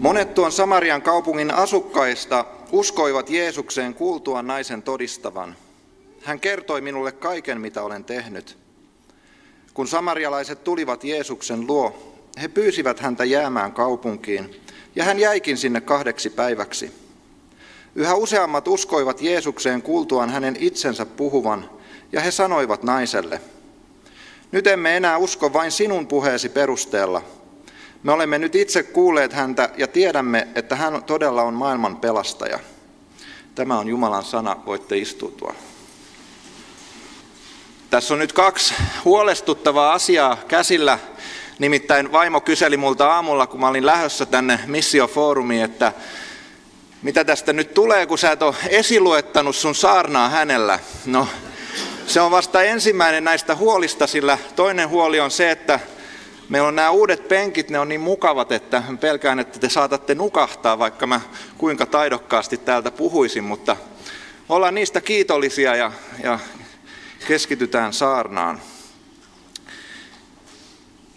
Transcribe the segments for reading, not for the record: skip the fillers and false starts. Monet tuon Samarian kaupungin asukkaista uskoivat Jeesukseen kuultuaan naisen todistavan. Hän kertoi minulle kaiken, mitä olen tehnyt. Kun samarialaiset tulivat Jeesuksen luo, he pyysivät häntä jäämään kaupunkiin, ja hän jäikin sinne 2 päiväksi. Yhä useammat uskoivat Jeesukseen kuultuaan hänen itsensä puhuvan, ja he sanoivat naiselle, nyt emme enää usko vain sinun puheesi perusteella. Me olemme nyt itse kuulleet häntä ja tiedämme, että hän todella on maailman pelastaja. Tämä on Jumalan sana, voitte istutua. Tässä on nyt 2 huolestuttavaa asiaa käsillä. Nimittäin vaimo kyseli multa aamulla, kun mä olin lähdössä tänne missiofoorumiin, että mitä tästä nyt tulee, kun sä et ole esiluettanut sun saarnaa hänellä. No, se on vasta ensimmäinen näistä huolista, sillä toinen huoli on se, että meillä on nämä uudet penkit, ne on niin mukavat, että pelkään, että te saatatte nukahtaa, vaikka mä kuinka taidokkaasti täältä puhuisin, mutta ollaan niistä kiitollisia ja keskitytään saarnaan.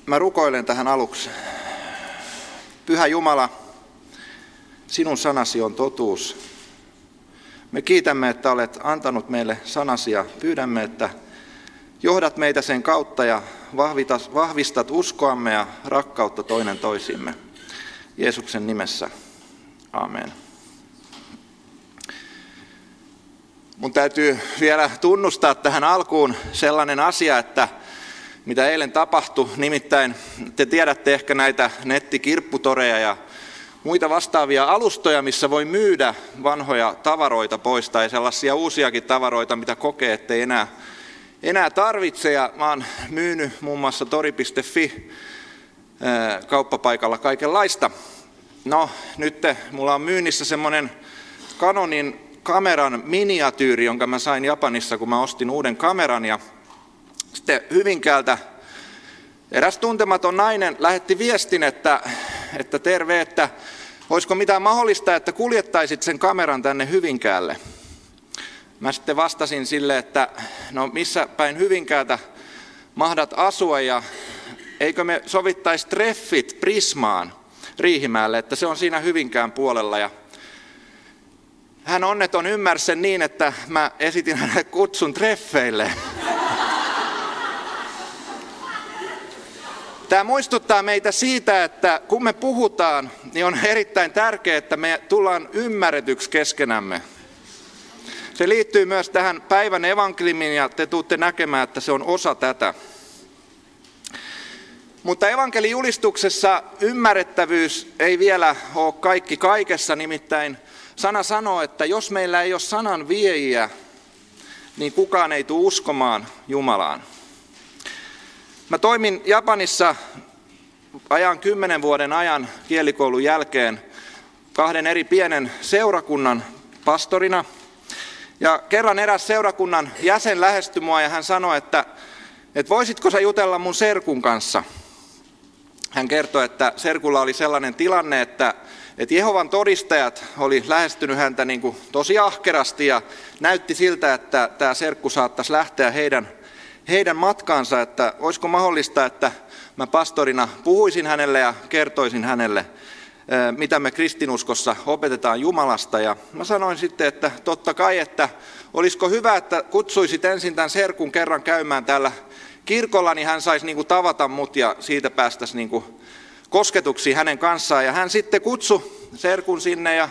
Mä rukoilen tähän aluksi. Pyhä Jumala, sinun sanasi on totuus. Me kiitämme, että olet antanut meille sanasi ja pyydämme, että johdat meitä sen kautta ja vahvistat uskoamme ja rakkautta toinen toisimme. Jeesuksen nimessä. Aamen. Mun täytyy vielä tunnustaa tähän alkuun sellainen asia, että mitä eilen tapahtui, nimittäin te tiedätte ehkä näitä nettikirpputoreja ja muita vastaavia alustoja, missä voi myydä vanhoja tavaroita pois tai sellaisia uusiakin tavaroita, mitä kokee, ettei enää tarvitse. Ja mä oon myynyt muun muassa tori.fi kauppapaikalla kaikenlaista. No nyt mulla on myynnissä semmoinen Canonin kameran miniatyyri, jonka mä sain Japanissa, kun mä ostin uuden kameran. Ja sitten Hyvinkäältä eräs tuntematon nainen lähetti viestin, että terve, että olisiko mitään mahdollista, että kuljettaisit sen kameran tänne Hyvinkäälle. Mä sitten vastasin sille, että no missä päin Hyvinkäältä mahdat asua ja eikö me sovittaisi treffit Prismaan Riihimäelle, että se on siinä Hyvinkään puolella. Ja hän onneton ymmärsi sen niin, että mä esitin hänelle kutsun treffeille. Tämä muistuttaa meitä siitä, että kun me puhutaan, niin on erittäin tärkeää, että me tullaan ymmärretyksi keskenämme. Se liittyy myös tähän päivän evankeliumiin ja te tuutte näkemään, että se on osa tätä. Mutta evankelijulistuksessa ymmärrettävyys ei vielä ole kaikki kaikessa, nimittäin sana sanoo, että jos meillä ei ole sanan viejiä, niin kukaan ei tule uskomaan Jumalaan. Mä toimin Japanissa ajan 10 vuoden ajan kielikoulun jälkeen 2 eri pienen seurakunnan pastorina. Ja kerran eräs seurakunnan jäsen lähestyi mua ja hän sanoi, että voisitko sä jutella mun serkun kanssa? Hän kertoi, että serkulla oli sellainen tilanne, että Jehovan todistajat oli lähestynyt häntä niin kuin tosi ahkerasti ja näytti siltä, että tämä serkku saattaisi lähteä heidän matkaansa, että olisiko mahdollista, että mä pastorina puhuisin hänelle ja kertoisin hänelle, mitä me kristinuskossa opetetaan Jumalasta. Ja mä sanoin sitten, että totta kai, että olisiko hyvä, että kutsuisit ensin tämän serkun kerran käymään täällä kirkolla, niin hän saisi niin kuin tavata mut ja siitä päästäisiin niin kuin kosketuksiin hänen kanssaan. Ja hän sitten kutsui serkun sinne ja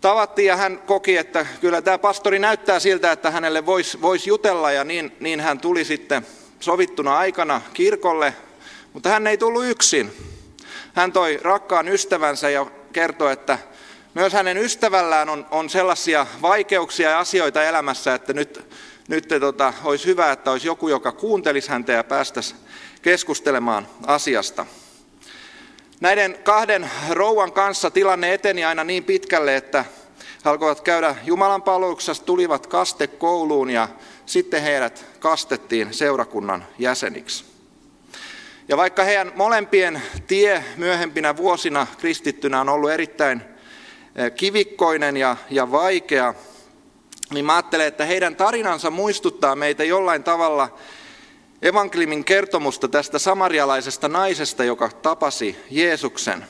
tavattiin ja hän koki, että kyllä tämä pastori näyttää siltä, että hänelle voisi jutella ja niin hän tuli sitten sovittuna aikana kirkolle, mutta hän ei tullut yksin. Hän toi rakkaan ystävänsä ja kertoi, että myös hänen ystävällään on sellaisia vaikeuksia ja asioita elämässä, että nyt olisi hyvä, että olisi joku, joka kuuntelisi häntä ja päästäisi keskustelemaan asiasta. Näiden 2 rouvan kanssa tilanne eteni aina niin pitkälle, että he alkoivat käydä Jumalan palveluksessa, tulivat kastekouluun ja sitten heidät kastettiin seurakunnan jäseniksi. Ja vaikka heidän molempien tie myöhempinä vuosina kristittynä on ollut erittäin kivikkoinen ja vaikea, niin mä ajattelen, että heidän tarinansa muistuttaa meitä jollain tavalla evankeliumin kertomusta tästä samarialaisesta naisesta, joka tapasi Jeesuksen.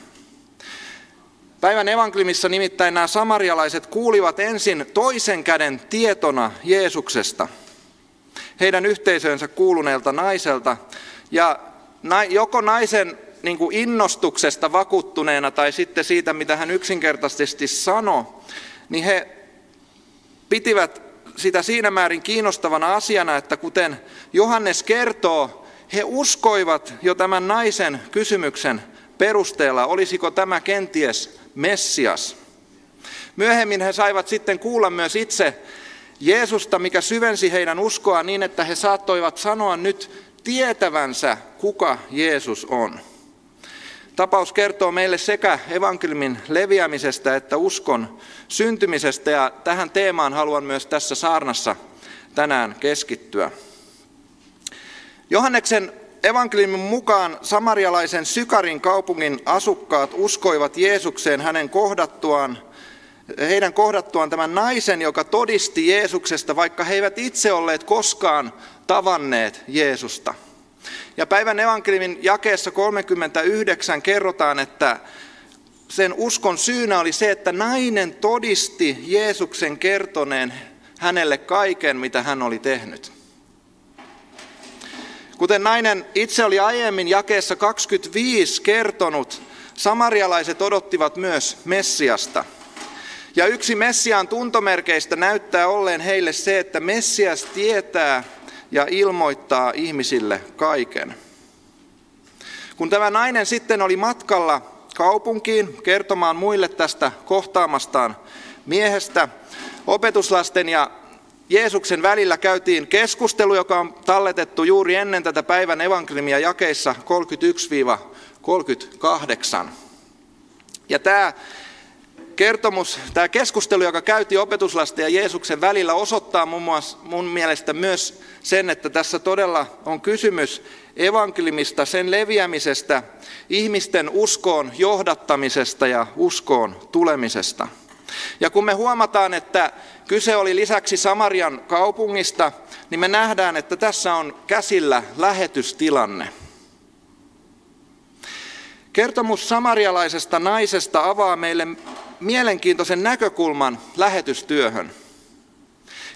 Päivän evankeliumissa nimittäin nämä samarialaiset kuulivat ensin toisen käden tietona Jeesuksesta, heidän yhteisöönsä kuuluneelta naiselta, ja joko naisen niin kuin innostuksesta vakuuttuneena tai sitten siitä, mitä hän yksinkertaisesti sanoi, niin he pitivät sitä siinä määrin kiinnostavana asiana, että kuten Johannes kertoo, he uskoivat jo tämän naisen kysymyksen perusteella, olisiko tämä kenties Messias. Myöhemmin he saivat sitten kuulla myös itse Jeesusta, mikä syvensi heidän uskoa niin, että he saattoivat sanoa nyt tietävänsä, kuka Jeesus on. Tapaus kertoo meille sekä evankeliumin leviämisestä että uskon syntymisestä, ja tähän teemaan haluan myös tässä saarnassa tänään keskittyä. Johanneksen evankeliumin mukaan samarialaisen Sykarin kaupungin asukkaat uskoivat Jeesukseen heidän kohdattuaan tämän naisen, joka todisti Jeesuksesta, vaikka he eivät itse olleet koskaan tavanneet Jeesusta. Ja päivän evankeliumin jakeessa 39 kerrotaan, että sen uskon syynä oli se, että nainen todisti Jeesuksen kertoneen hänelle kaiken, mitä hän oli tehnyt. Kuten nainen itse oli aiemmin jakeessa 25 kertonut, samarialaiset odottivat myös Messiasta. Ja yksi Messiaan tuntomerkeistä näyttää olleen heille se, että Messias tietää ja ilmoittaa ihmisille kaiken. Kun tämä nainen sitten oli matkalla kaupunkiin kertomaan muille tästä kohtaamastaan miehestä, opetuslasten ja Jeesuksen välillä käytiin keskustelu, joka on talletettu juuri ennen tätä päivän evankeliumia jakeissa 31-38. Ja tämä keskustelu, joka käytiin opetuslasten ja Jeesuksen välillä, osoittaa mun mielestä myös sen, että tässä todella on kysymys evankeliumista, sen leviämisestä, ihmisten uskoon johdattamisesta ja uskoon tulemisesta. Ja kun me huomataan, että kyse oli lisäksi Samarian kaupungista, niin me nähdään, että tässä on käsillä lähetystilanne. Kertomus samarialaisesta naisesta avaa meille mielenkiintoisen näkökulman lähetystyöhön.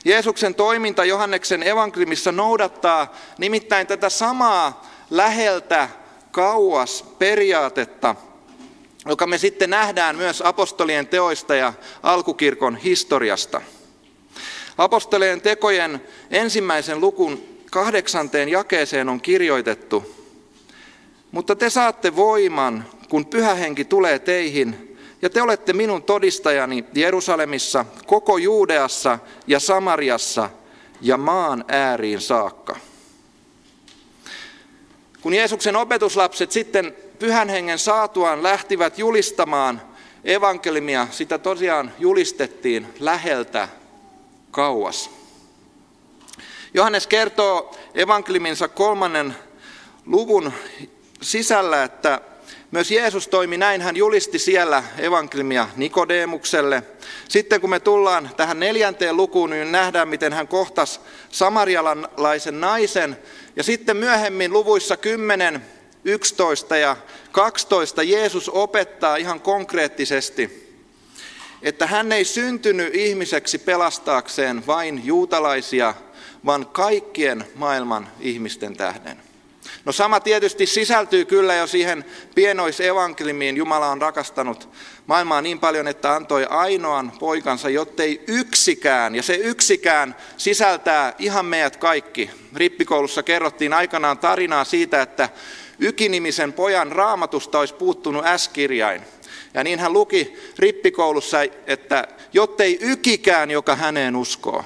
Jeesuksen toiminta Johanneksen evankeliumissa noudattaa nimittäin tätä samaa läheltä kauas periaatetta, joka me sitten nähdään myös apostolien teoista ja alkukirkon historiasta. Apostolien tekojen 1. luvun 8. jakeeseen on kirjoitettu: "Mutta te saatte voiman, kun Pyhä Henki tulee teihin, ja te olette minun todistajani Jerusalemissa, koko Juudeassa ja Samariassa ja maan ääriin saakka." Kun Jeesuksen opetuslapset sitten Pyhän Hengen saatuaan lähtivät julistamaan evankeliumia, sitä tosiaan julistettiin läheltä kauas. Johannes kertoo evankeliuminsa 3. luvun sisällä, että myös Jeesus toimi näin, hän julisti siellä evankeliumia Nikodeemukselle. Sitten kun me tullaan tähän 4. lukuun, niin nähdään, miten hän kohtasi samarialaisen naisen. Ja sitten myöhemmin luvuissa 10, 11 ja 12 Jeesus opettaa ihan konkreettisesti, että hän ei syntynyt ihmiseksi pelastaakseen vain juutalaisia, vaan kaikkien maailman ihmisten tähden. No sama tietysti sisältyy kyllä jo siihen pienoisevankelimiin. Jumala on rakastanut maailmaa niin paljon, että antoi ainoan poikansa, jottei yksikään, ja se yksikään sisältää ihan meidät kaikki. Rippikoulussa kerrottiin aikanaan tarinaa siitä, että Ykinimisen pojan raamatusta olisi puuttunut S-kirjain. Ja niin hän luki rippikoulussa, että jottei ykikään, joka häneen uskoo.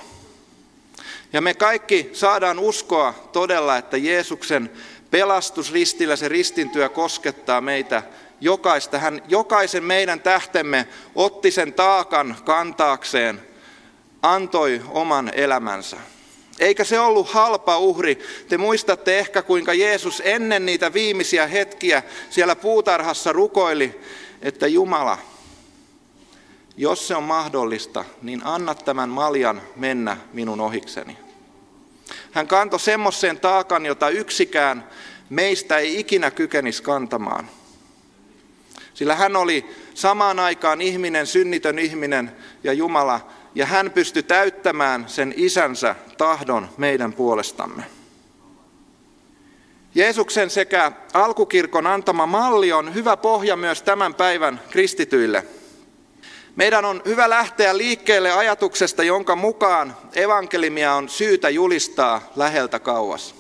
Ja me kaikki saadaan uskoa todella, että Jeesuksen pelastus ristillä, se ristintyö koskettaa meitä jokaista. Hän jokaisen meidän tähtemme otti sen taakan kantaakseen, antoi oman elämänsä. Eikä se ollut halpa uhri. Te muistatte ehkä, kuinka Jeesus ennen niitä viimeisiä hetkiä siellä puutarhassa rukoili, että Jumala, jos se on mahdollista, niin anna tämän maljan mennä minun ohikseni. Hän kantoi semmoisen taakan, jota yksikään meistä ei ikinä kykenisi kantamaan. Sillä hän oli samaan aikaan ihminen, synnitön ihminen ja Jumala, ja hän pystyi täyttämään sen isänsä tahdon meidän puolestamme. Jeesuksen sekä alkukirkon antama malli on hyvä pohja myös tämän päivän kristityille. Meidän on hyvä lähteä liikkeelle ajatuksesta, jonka mukaan evankeliumia on syytä julistaa läheltä kauas.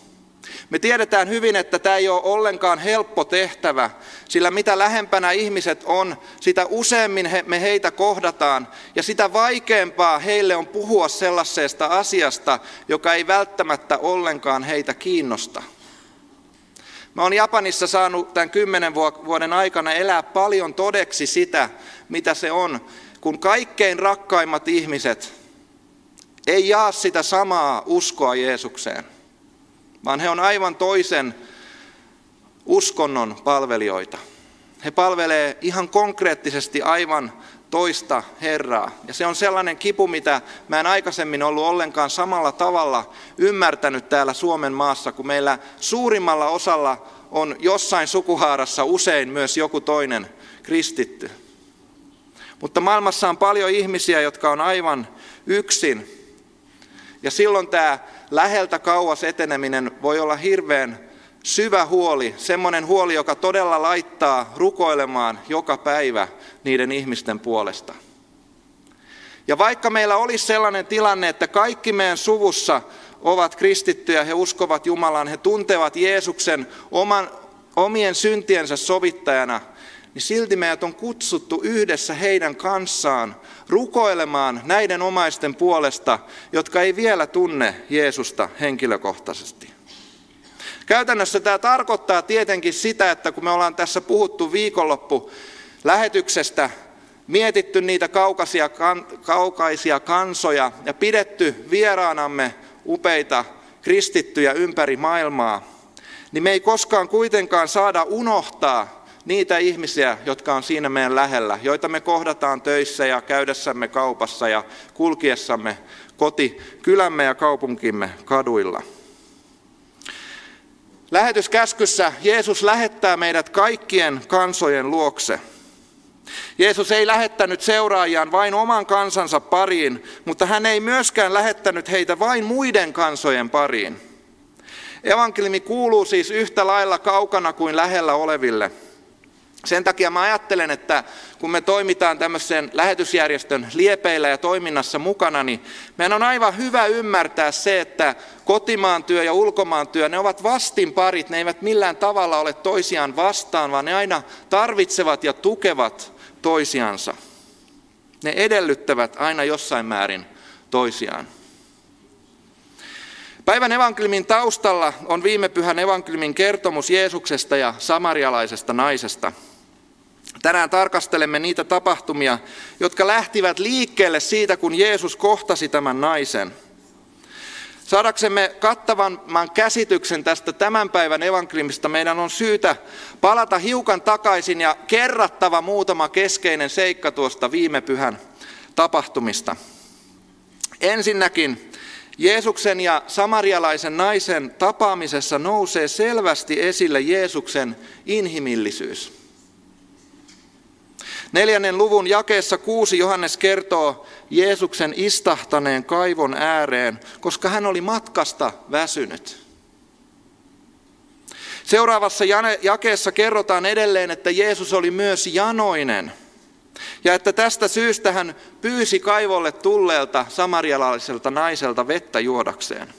Me tiedetään hyvin, että tämä ei ole ollenkaan helppo tehtävä, sillä mitä lähempänä ihmiset on, sitä useammin me heitä kohdataan, ja sitä vaikeampaa heille on puhua sellaisesta asiasta, joka ei välttämättä ollenkaan heitä kiinnosta. Mä olen Japanissa saanut tämän 10 vuoden aikana elää paljon todeksi sitä, mitä se on, kun kaikkein rakkaimmat ihmiset ei jaa sitä samaa uskoa Jeesukseen, vaan he on aivan toisen uskonnon palvelijoita. He palvelee ihan konkreettisesti aivan toista Herraa. Ja se on sellainen kipu, mitä mä en aikaisemmin ollut ollenkaan samalla tavalla ymmärtänyt täällä Suomen maassa, kun meillä suurimmalla osalla on jossain sukuhaarassa usein myös joku toinen kristitty. Mutta maailmassa on paljon ihmisiä, jotka on aivan yksin. Ja silloin tämä läheltä kauas eteneminen voi olla hirveän syvä huoli, semmoinen huoli, joka todella laittaa rukoilemaan joka päivä niiden ihmisten puolesta. Ja vaikka meillä olisi sellainen tilanne, että kaikki meidän suvussa ovat kristittyjä, he uskovat Jumalaan, he tuntevat Jeesuksen omien syntiensä sovittajana, niin silti meidät on kutsuttu yhdessä heidän kanssaan rukoilemaan näiden omaisten puolesta, jotka ei vielä tunne Jeesusta henkilökohtaisesti. Käytännössä tämä tarkoittaa tietenkin sitä, että kun me ollaan tässä puhuttu viikonloppulähetyksestä, mietitty niitä kaukaisia kansoja ja pidetty vieraanamme upeita kristittyjä ympäri maailmaa, niin me ei koskaan kuitenkaan saada unohtaa niitä ihmisiä, jotka on siinä meidän lähellä, joita me kohdataan töissä ja käydessämme kaupassa ja kulkiessamme kotikylämme ja kaupunkimme kaduilla. Lähetyskäskyssä Jeesus lähettää meidät kaikkien kansojen luokse. Jeesus ei lähettänyt seuraajiaan vain oman kansansa pariin, mutta hän ei myöskään lähettänyt heitä vain muiden kansojen pariin. Evankeliumi kuuluu siis yhtä lailla kaukana kuin lähellä oleville. Sen takia mä ajattelen, että kun me toimitaan tämmöisen lähetysjärjestön liepeillä ja toiminnassa mukana, niin meidän on aivan hyvä ymmärtää se, että kotimaan työ ja ulkomaan työ, ne ovat vastinparit, ne eivät millään tavalla ole toisiaan vastaan, vaan ne aina tarvitsevat ja tukevat toisiansa. Ne edellyttävät aina jossain määrin toisiaan. Päivän evankeliumin taustalla on viime pyhän evankeliumin kertomus Jeesuksesta ja samarialaisesta naisesta. Tänään tarkastelemme niitä tapahtumia, jotka lähtivät liikkeelle siitä, kun Jeesus kohtasi tämän naisen. Saadaksemme kattavamman käsityksen tästä tämän päivän evankeliumista meidän on syytä palata hiukan takaisin ja kerrattava muutama keskeinen seikka tuosta viime pyhän tapahtumista. Ensinnäkin Jeesuksen ja samarialaisen naisen tapaamisessa nousee selvästi esille Jeesuksen inhimillisyys. 4. luvun jakeessa 6 Johannes kertoo Jeesuksen istahtaneen kaivon ääreen, koska hän oli matkasta väsynyt. Seuraavassa jakeessa kerrotaan edelleen, että Jeesus oli myös janoinen ja että tästä syystä hän pyysi kaivolle tulleelta samarialaiselta naiselta vettä juodakseen.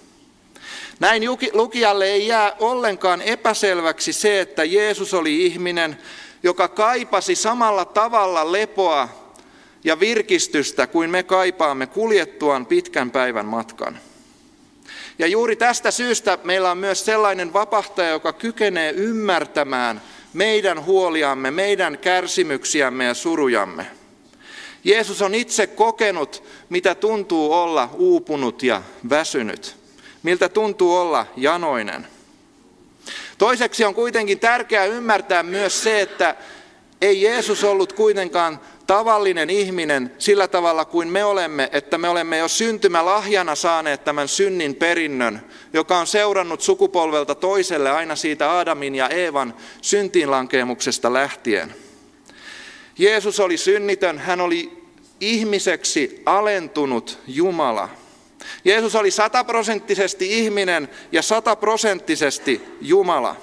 Näin lukijalle ei jää ollenkaan epäselväksi se, että Jeesus oli ihminen, joka kaipasi samalla tavalla lepoa ja virkistystä kuin me kaipaamme kuljettuaan pitkän päivän matkan. Ja juuri tästä syystä meillä on myös sellainen vapahtaja, joka kykenee ymmärtämään meidän huoliamme, meidän kärsimyksiämme ja surujamme. Jeesus on itse kokenut, mitä tuntuu olla uupunut ja väsynyt, miltä tuntuu olla janoinen. Toiseksi on kuitenkin tärkeää ymmärtää myös se, että ei Jeesus ollut kuitenkaan tavallinen ihminen sillä tavalla kuin me olemme, että me olemme jo syntymälahjana saaneet tämän synnin perinnön, joka on seurannut sukupolvelta toiselle aina siitä Aadamin ja Eevan syntiinlankeemuksesta lähtien. Jeesus oli synnitön, hän oli ihmiseksi alentunut Jumala. Jeesus oli 100% ihminen ja 100% Jumala.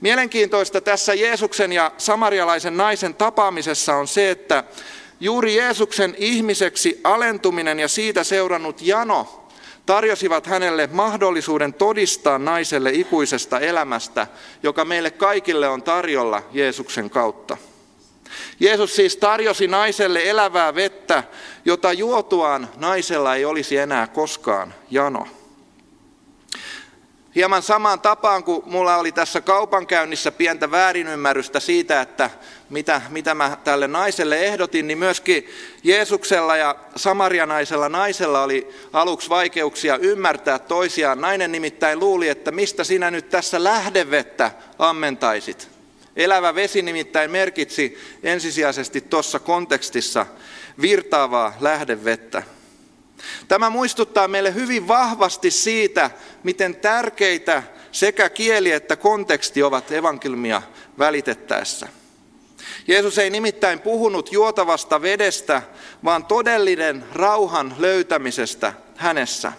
Mielenkiintoista tässä Jeesuksen ja samarialaisen naisen tapaamisessa on se, että juuri Jeesuksen ihmiseksi alentuminen ja siitä seurannut jano tarjosivat hänelle mahdollisuuden todistaa naiselle ikuisesta elämästä, joka meille kaikille on tarjolla Jeesuksen kautta. Jeesus siis tarjosi naiselle elävää vettä, jota juotuaan naisella ei olisi enää koskaan jano. Hieman samaan tapaan kuin mulla oli tässä kaupankäynnissä pientä väärinymmärrystä siitä, että mitä mä tälle naiselle ehdotin, niin myöskin Jeesuksella ja samarialaisella naisella oli aluksi vaikeuksia ymmärtää toisiaan. Nainen nimittäin luuli, että mistä sinä nyt tässä lähdevettä ammentaisit. Elävä vesi nimittäin merkitsi ensisijaisesti tuossa kontekstissa virtaavaa lähdevettä. Tämä muistuttaa meille hyvin vahvasti siitä, miten tärkeitä sekä kieli että konteksti ovat evankeliumia välitettäessä. Jeesus ei nimittäin puhunut juotavasta vedestä, vaan todellinen rauhan löytämisestä hänessä.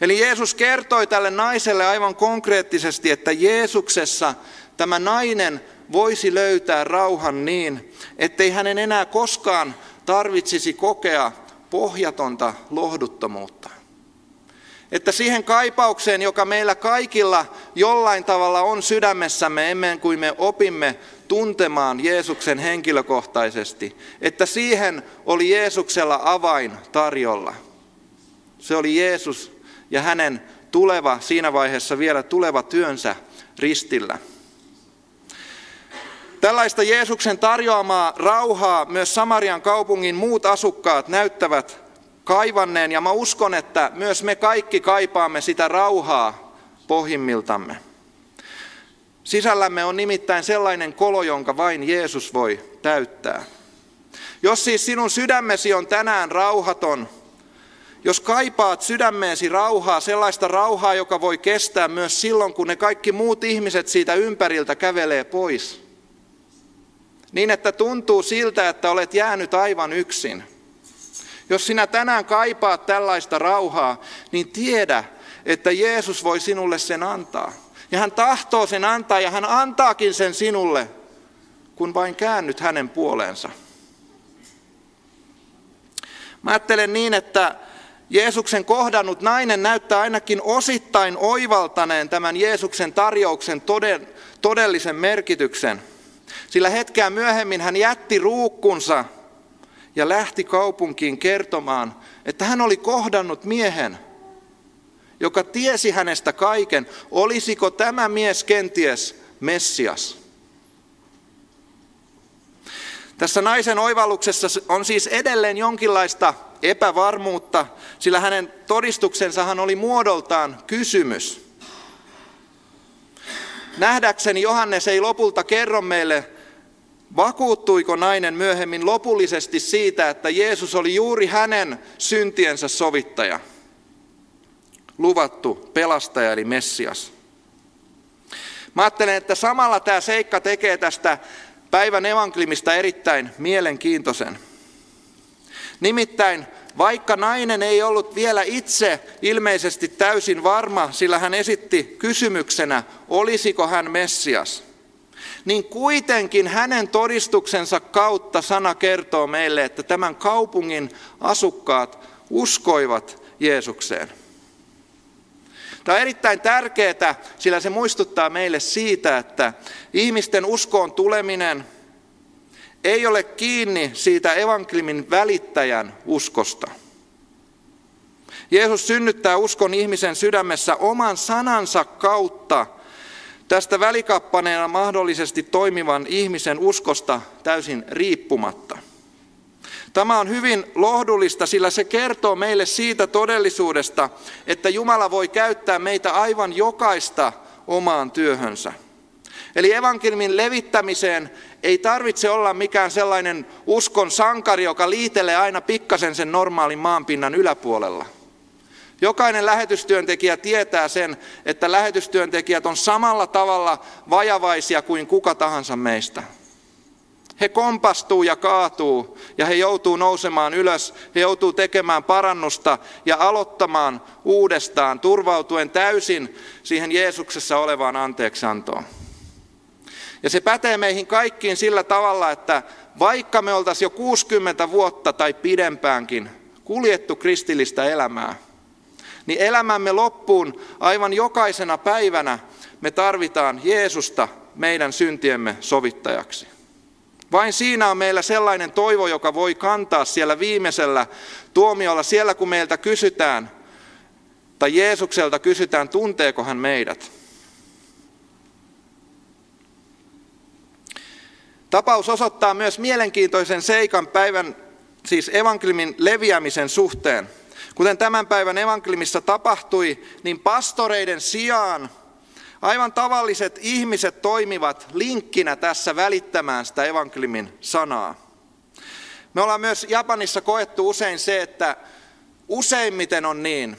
Eli Jeesus kertoi tälle naiselle aivan konkreettisesti, että Jeesuksessa tämä nainen voisi löytää rauhan niin, ettei hänen enää koskaan tarvitsisi kokea pohjatonta lohduttomuutta. Että siihen kaipaukseen, joka meillä kaikilla jollain tavalla on sydämessämme ennen kuin me opimme tuntemaan Jeesuksen henkilökohtaisesti, että siihen oli Jeesuksella avain tarjolla. Se oli Jeesus ja hänen siinä vaiheessa vielä tuleva työnsä ristillä. Tällaista Jeesuksen tarjoamaa rauhaa myös Samarian kaupungin muut asukkaat näyttävät kaivanneen, ja mä uskon, että myös me kaikki kaipaamme sitä rauhaa pohjimmiltamme. Sisällämme on nimittäin sellainen kolo, jonka vain Jeesus voi täyttää. Jos siis sinun sydämesi on tänään rauhaton, jos kaipaat sydämeesi rauhaa, sellaista rauhaa, joka voi kestää myös silloin, kun ne kaikki muut ihmiset siitä ympäriltä kävelee pois, niin että tuntuu siltä, että olet jäänyt aivan yksin. Jos sinä tänään kaipaat tällaista rauhaa, niin tiedä, että Jeesus voi sinulle sen antaa. Ja hän tahtoo sen antaa, ja hän antaakin sen sinulle, kun vain käännyt hänen puoleensa. Mä ajattelen niin, että Jeesuksen kohdannut nainen näyttää ainakin osittain oivaltaneen tämän Jeesuksen tarjouksen todellisen merkityksen. Sillä hetkeä myöhemmin hän jätti ruukkunsa ja lähti kaupunkiin kertomaan, että hän oli kohdannut miehen, joka tiesi hänestä kaiken, olisiko tämä mies kenties Messias. Tässä naisen oivalluksessa on siis edelleen jonkinlaista epävarmuutta, sillä hänen todistuksensahan oli muodoltaan kysymys. Nähdäkseni Johannes ei lopulta kerro meille, vakuuttuiko nainen myöhemmin lopullisesti siitä, että Jeesus oli juuri hänen syntiensä sovittaja, luvattu pelastaja eli Messias. Mä ajattelen, että samalla tämä seikka tekee tästä päivän evankeliumista erittäin mielenkiintoisen. Nimittäin vaikka nainen ei ollut vielä itse ilmeisesti täysin varma, sillä hän esitti kysymyksenä, olisiko hän Messias, niin kuitenkin hänen todistuksensa kautta sana kertoo meille, että tämän kaupungin asukkaat uskoivat Jeesukseen. Tämä on erittäin tärkeää, sillä se muistuttaa meille siitä, että ihmisten uskoon tuleminen ei ole kiinni siitä evankeliumin välittäjän uskosta. Jeesus synnyttää uskon ihmisen sydämessä oman sanansa kautta tästä välikappaneena mahdollisesti toimivan ihmisen uskosta täysin riippumatta. Tämä on hyvin lohdullista, sillä se kertoo meille siitä todellisuudesta, että Jumala voi käyttää meitä aivan jokaista omaan työhönsä. Eli evankeliumin levittämiseen ei tarvitse olla mikään sellainen uskon sankari, joka liitelee aina pikkasen sen normaalin maanpinnan yläpuolella. Jokainen lähetystyöntekijä tietää sen, että lähetystyöntekijät on samalla tavalla vajavaisia kuin kuka tahansa meistä. He kompastuu ja kaatuu ja he joutuu nousemaan ylös, he joutuu tekemään parannusta ja aloittamaan uudestaan, turvautuen täysin siihen Jeesuksessa olevaan anteeksiantoon. Ja se pätee meihin kaikkiin sillä tavalla, että vaikka me oltaisiin jo 60 vuotta tai pidempäänkin kuljettu kristillistä elämää, niin elämämme loppuun aivan jokaisena päivänä me tarvitaan Jeesusta meidän syntiemme sovittajaksi. Vain siinä on meillä sellainen toivo, joka voi kantaa siellä viimeisellä tuomiolla, siellä kun meiltä kysytään, tai Jeesukselta kysytään, tunteeko hän meidät. Tapaus osoittaa myös mielenkiintoisen seikan päivän, siis evankeliumin leviämisen suhteen. Kuten tämän päivän evankeliumissa tapahtui, niin pastoreiden sijaan aivan tavalliset ihmiset toimivat linkkinä tässä välittämään sitä evankeliumin sanaa. Me ollaan myös Japanissa koettu usein se, että useimmiten on niin,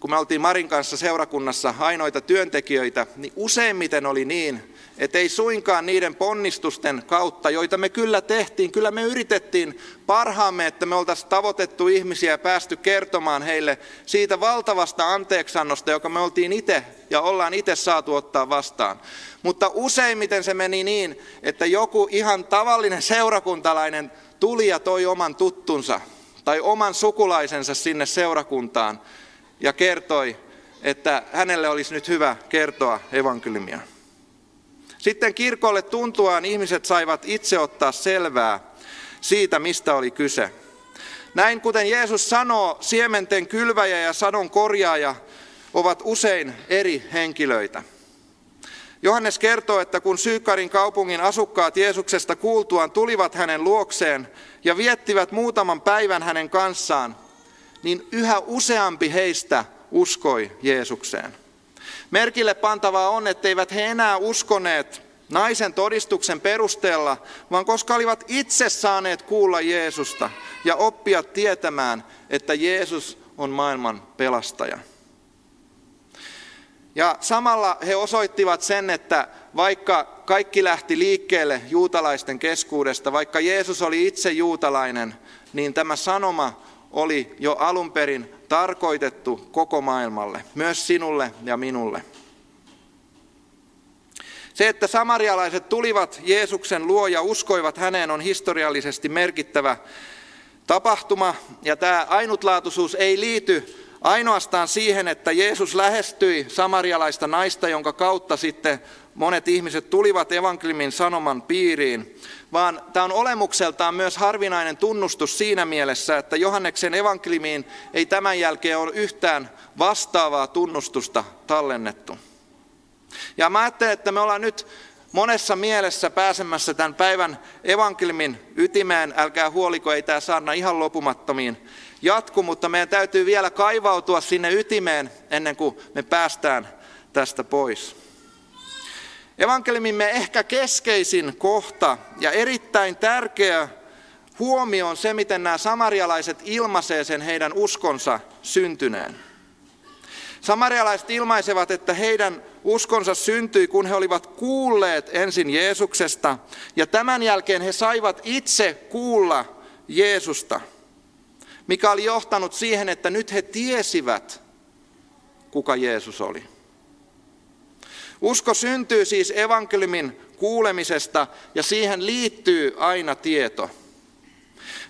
kun me oltiin Marin kanssa seurakunnassa ainoita työntekijöitä, niin useimmiten oli niin, että ei suinkaan niiden ponnistusten kautta, joita me kyllä tehtiin, kyllä me yritettiin parhaamme, että me oltaisiin tavoitettu ihmisiä ja päästy kertomaan heille siitä valtavasta anteeksannosta, joka me oltiin itse ja ollaan itse saatu ottaa vastaan. Mutta useimmiten se meni niin, että joku ihan tavallinen seurakuntalainen tuli ja toi oman tuttunsa tai oman sukulaisensa sinne seurakuntaan ja kertoi, että hänelle olisi nyt hyvä kertoa evankeliumia. Sitten kirkolle tuntuaan ihmiset saivat itse ottaa selvää siitä, mistä oli kyse. Näin kuten Jeesus sanoo, siementen kylväjä ja sadon korjaaja ovat usein eri henkilöitä. Johannes kertoo, että kun Sykarin kaupungin asukkaat Jeesuksesta kuultuaan tulivat hänen luokseen ja viettivät muutaman päivän hänen kanssaan, niin yhä useampi heistä uskoi Jeesukseen. Merkille pantavaa on, etteivät he enää uskoneet naisen todistuksen perusteella, vaan koska olivat itse saaneet kuulla Jeesusta ja oppia tietämään, että Jeesus on maailman pelastaja. Ja samalla he osoittivat sen, että vaikka kaikki lähti liikkeelle juutalaisten keskuudesta, vaikka Jeesus oli itse juutalainen, niin tämä sanoma oli jo alun perin tarkoitettu koko maailmalle, myös sinulle ja minulle. Se, että samarialaiset tulivat Jeesuksen luo ja uskoivat häneen, on historiallisesti merkittävä tapahtuma. Ja tämä ainutlaatuisuus ei liity ainoastaan siihen, että Jeesus lähestyi samarialaista naista, jonka kautta sitten monet ihmiset tulivat evankeliumin sanoman piiriin, vaan tämä on olemukseltaan myös harvinainen tunnustus siinä mielessä, että Johanneksen evankeliumiin ei tämän jälkeen ole yhtään vastaavaa tunnustusta tallennettu. Ja mä ajattelen, että me ollaan nyt monessa mielessä pääsemässä tämän päivän evankeliumin ytimeen, älkää huoliko, ei tämä saarna ihan lopumattomiin jatku, mutta meidän täytyy vielä kaivautua sinne ytimeen ennen kuin me päästään tästä pois. Evankeliumimme ehkä keskeisin kohta ja erittäin tärkeä huomio on se, miten nämä samarialaiset ilmaisee sen heidän uskonsa syntyneen. Samarialaiset ilmaisevat, että heidän uskonsa syntyi, kun he olivat kuulleet ensin Jeesuksesta ja tämän jälkeen he saivat itse kuulla Jeesusta, mikä oli johtanut siihen, että nyt he tiesivät, kuka Jeesus oli. Usko syntyy siis evankeliumin kuulemisesta ja siihen liittyy aina tieto.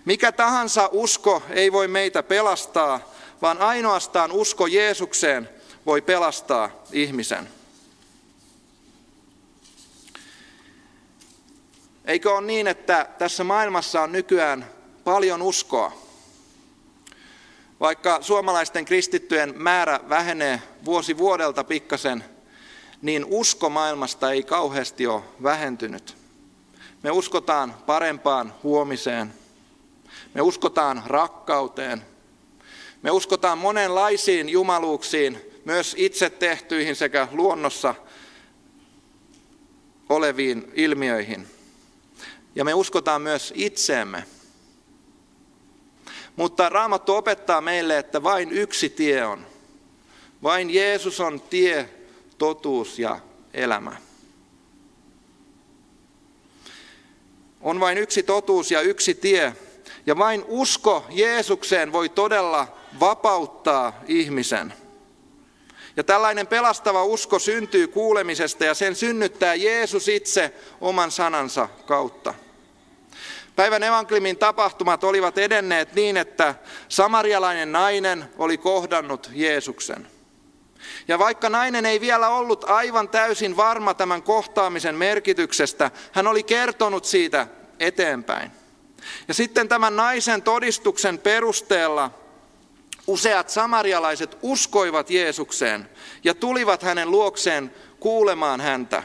Mikä tahansa usko ei voi meitä pelastaa, vaan ainoastaan usko Jeesukseen voi pelastaa ihmisen. Eikö ole niin, että tässä maailmassa on nykyään paljon uskoa? Vaikka suomalaisten kristittyjen määrä vähenee vuosi vuodelta pikkasen, niin usko maailmasta ei kauheasti ole vähentynyt. Me uskotaan parempaan huomiseen. Me uskotaan rakkauteen. Me uskotaan monenlaisiin jumaluuksiin, myös itse tehtyihin sekä luonnossa oleviin ilmiöihin. Ja me uskotaan myös itseemme. Mutta Raamattu opettaa meille, että vain yksi tie on. Vain Jeesus on tie, totuus ja elämä. On vain yksi totuus ja yksi tie, ja vain usko Jeesukseen voi todella vapauttaa ihmisen. Ja tällainen pelastava usko syntyy kuulemisesta ja sen synnyttää Jeesus itse oman sanansa kautta. Päivän evankeliumin tapahtumat olivat edenneet niin, että samarialainen nainen oli kohdannut Jeesuksen. Ja vaikka nainen ei vielä ollut aivan täysin varma tämän kohtaamisen merkityksestä, hän oli kertonut siitä eteenpäin. Ja sitten tämän naisen todistuksen perusteella useat samarialaiset uskoivat Jeesukseen ja tulivat hänen luokseen kuulemaan häntä.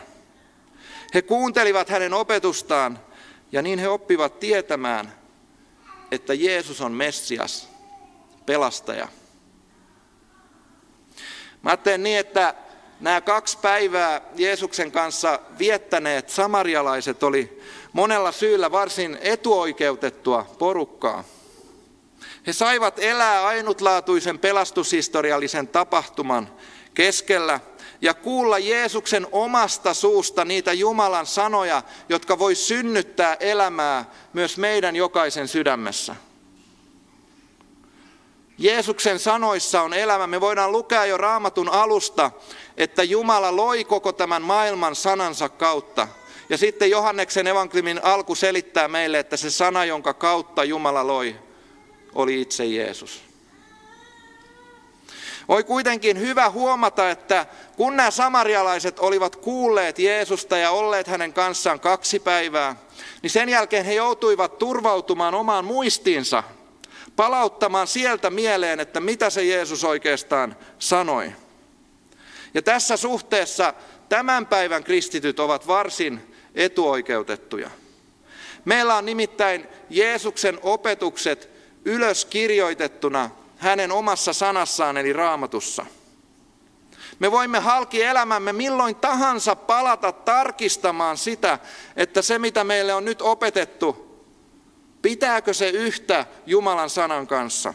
He kuuntelivat hänen opetustaan ja niin he oppivat tietämään, että Jeesus on Messias, pelastaja. Mä ajattelen niin, että nämä 2 päivää Jeesuksen kanssa viettäneet samarialaiset oli monella syyllä varsin etuoikeutettua porukkaa. He saivat elää ainutlaatuisen pelastushistoriallisen tapahtuman keskellä ja kuulla Jeesuksen omasta suusta niitä Jumalan sanoja, jotka voi synnyttää elämää myös meidän jokaisen sydämessä. Jeesuksen sanoissa on elämä. Me voidaan lukea jo Raamatun alusta, että Jumala loi koko tämän maailman sanansa kautta. Ja sitten Johanneksen evankeliumin alku selittää meille, että se sana, jonka kautta Jumala loi, oli itse Jeesus. Oli kuitenkin hyvä huomata, että kun nämä samarialaiset olivat kuulleet Jeesusta ja olleet hänen kanssaan 2 päivää, niin sen jälkeen he joutuivat turvautumaan omaan muistiinsa, palauttamaan sieltä mieleen, että mitä se Jeesus oikeastaan sanoi. Ja tässä suhteessa tämän päivän kristityt ovat varsin etuoikeutettuja. Meillä on nimittäin Jeesuksen opetukset ylös kirjoitettuna hänen omassa sanassaan eli Raamatussa. Me voimme halki elämämme milloin tahansa palata tarkistamaan sitä, että se mitä meille on nyt opetettu, pitääkö se yhtä Jumalan sanan kanssa?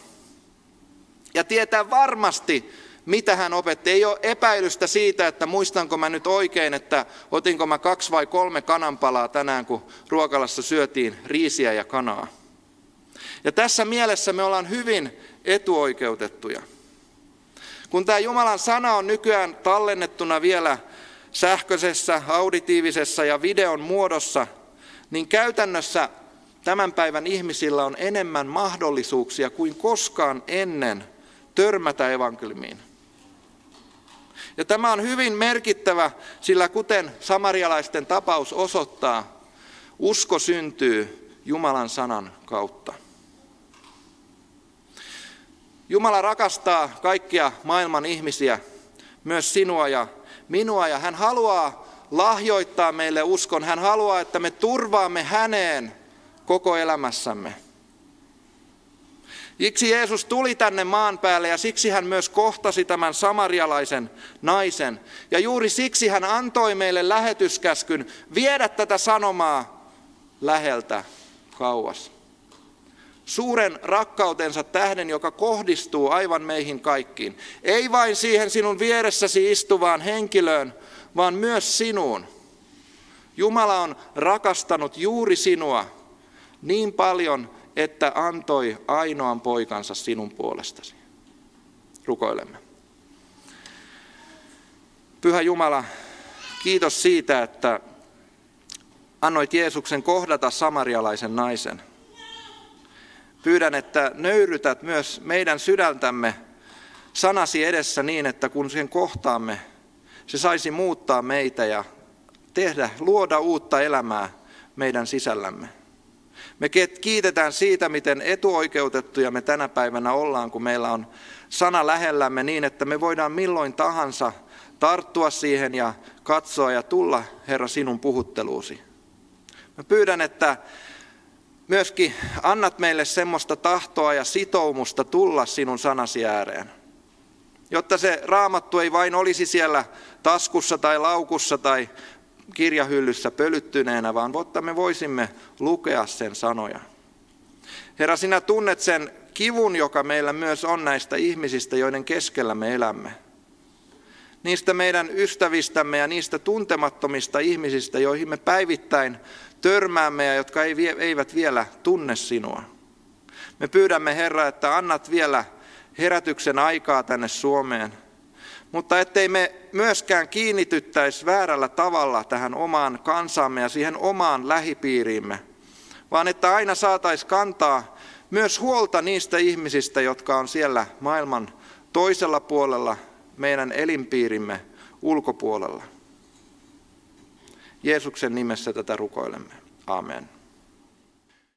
Ja tietää varmasti, mitä hän opetti. Ei ole epäilystä siitä, että muistanko mä nyt oikein, että otinko mä 2 vai 3 kananpalaa tänään, kun ruokalassa syötiin riisiä ja kanaa. Ja tässä mielessä me ollaan hyvin etuoikeutettuja. Kun tämä Jumalan sana on nykyään tallennettuna vielä sähköisessä, auditiivisessa ja videon muodossa, niin käytännössä tämän päivän ihmisillä on enemmän mahdollisuuksia kuin koskaan ennen törmätä evankeliumiin. Ja tämä on hyvin merkittävä, sillä kuten samarialaisten tapaus osoittaa, usko syntyy Jumalan sanan kautta. Jumala rakastaa kaikkia maailman ihmisiä, myös sinua ja minua, ja hän haluaa lahjoittaa meille uskon. Hän haluaa, että me turvaamme häneen koko elämässämme. Siksi Jeesus tuli tänne maan päälle ja siksi hän myös kohtasi tämän samarialaisen naisen. Ja juuri siksi hän antoi meille lähetyskäskyn viedä tätä sanomaa läheltä kauas. Suuren rakkautensa tähden, joka kohdistuu aivan meihin kaikkiin. Ei vain siihen sinun vieressäsi istuvaan henkilöön, vaan myös sinuun. Jumala on rakastanut juuri sinua niin paljon, että antoi ainoan poikansa sinun puolestasi. Rukoilemme. Pyhä Jumala, kiitos siitä, että annoit Jeesuksen kohdata samarialaisen naisen. Pyydän, että nöyrytät myös meidän sydäntämme sanasi edessä niin, että kun sen kohtaamme, se saisi muuttaa meitä ja luoda uutta elämää meidän sisällämme. Me kiitetään siitä, miten etuoikeutettuja me tänä päivänä ollaan, kun meillä on sana lähellämme niin, että me voidaan milloin tahansa tarttua siihen ja katsoa ja tulla, Herra, sinun puhutteluusi. Mä pyydän, että myöskin annat meille semmoista tahtoa ja sitoumusta tulla sinun sanasi ääreen, jotta se Raamattu ei vain olisi siellä taskussa tai laukussa tai kirjahyllyssä pölyttyneenä, vaan jotta me voisimme lukea sen sanoja. Herra, sinä tunnet sen kivun, joka meillä myös on näistä ihmisistä, joiden keskellä me elämme. Niistä meidän ystävistämme ja niistä tuntemattomista ihmisistä, joihin me päivittäin törmäämme ja jotka eivät vielä tunne sinua. Me pyydämme, Herra, että annat vielä herätyksen aikaa tänne Suomeen, mutta ettei me myöskään kiinnityttäisi väärällä tavalla tähän omaan kansaamme ja siihen omaan lähipiiriimme, vaan että aina saataisiin kantaa myös huolta niistä ihmisistä, jotka on siellä maailman toisella puolella, meidän elinpiirimme ulkopuolella. Jeesuksen nimessä tätä rukoilemme. Amen.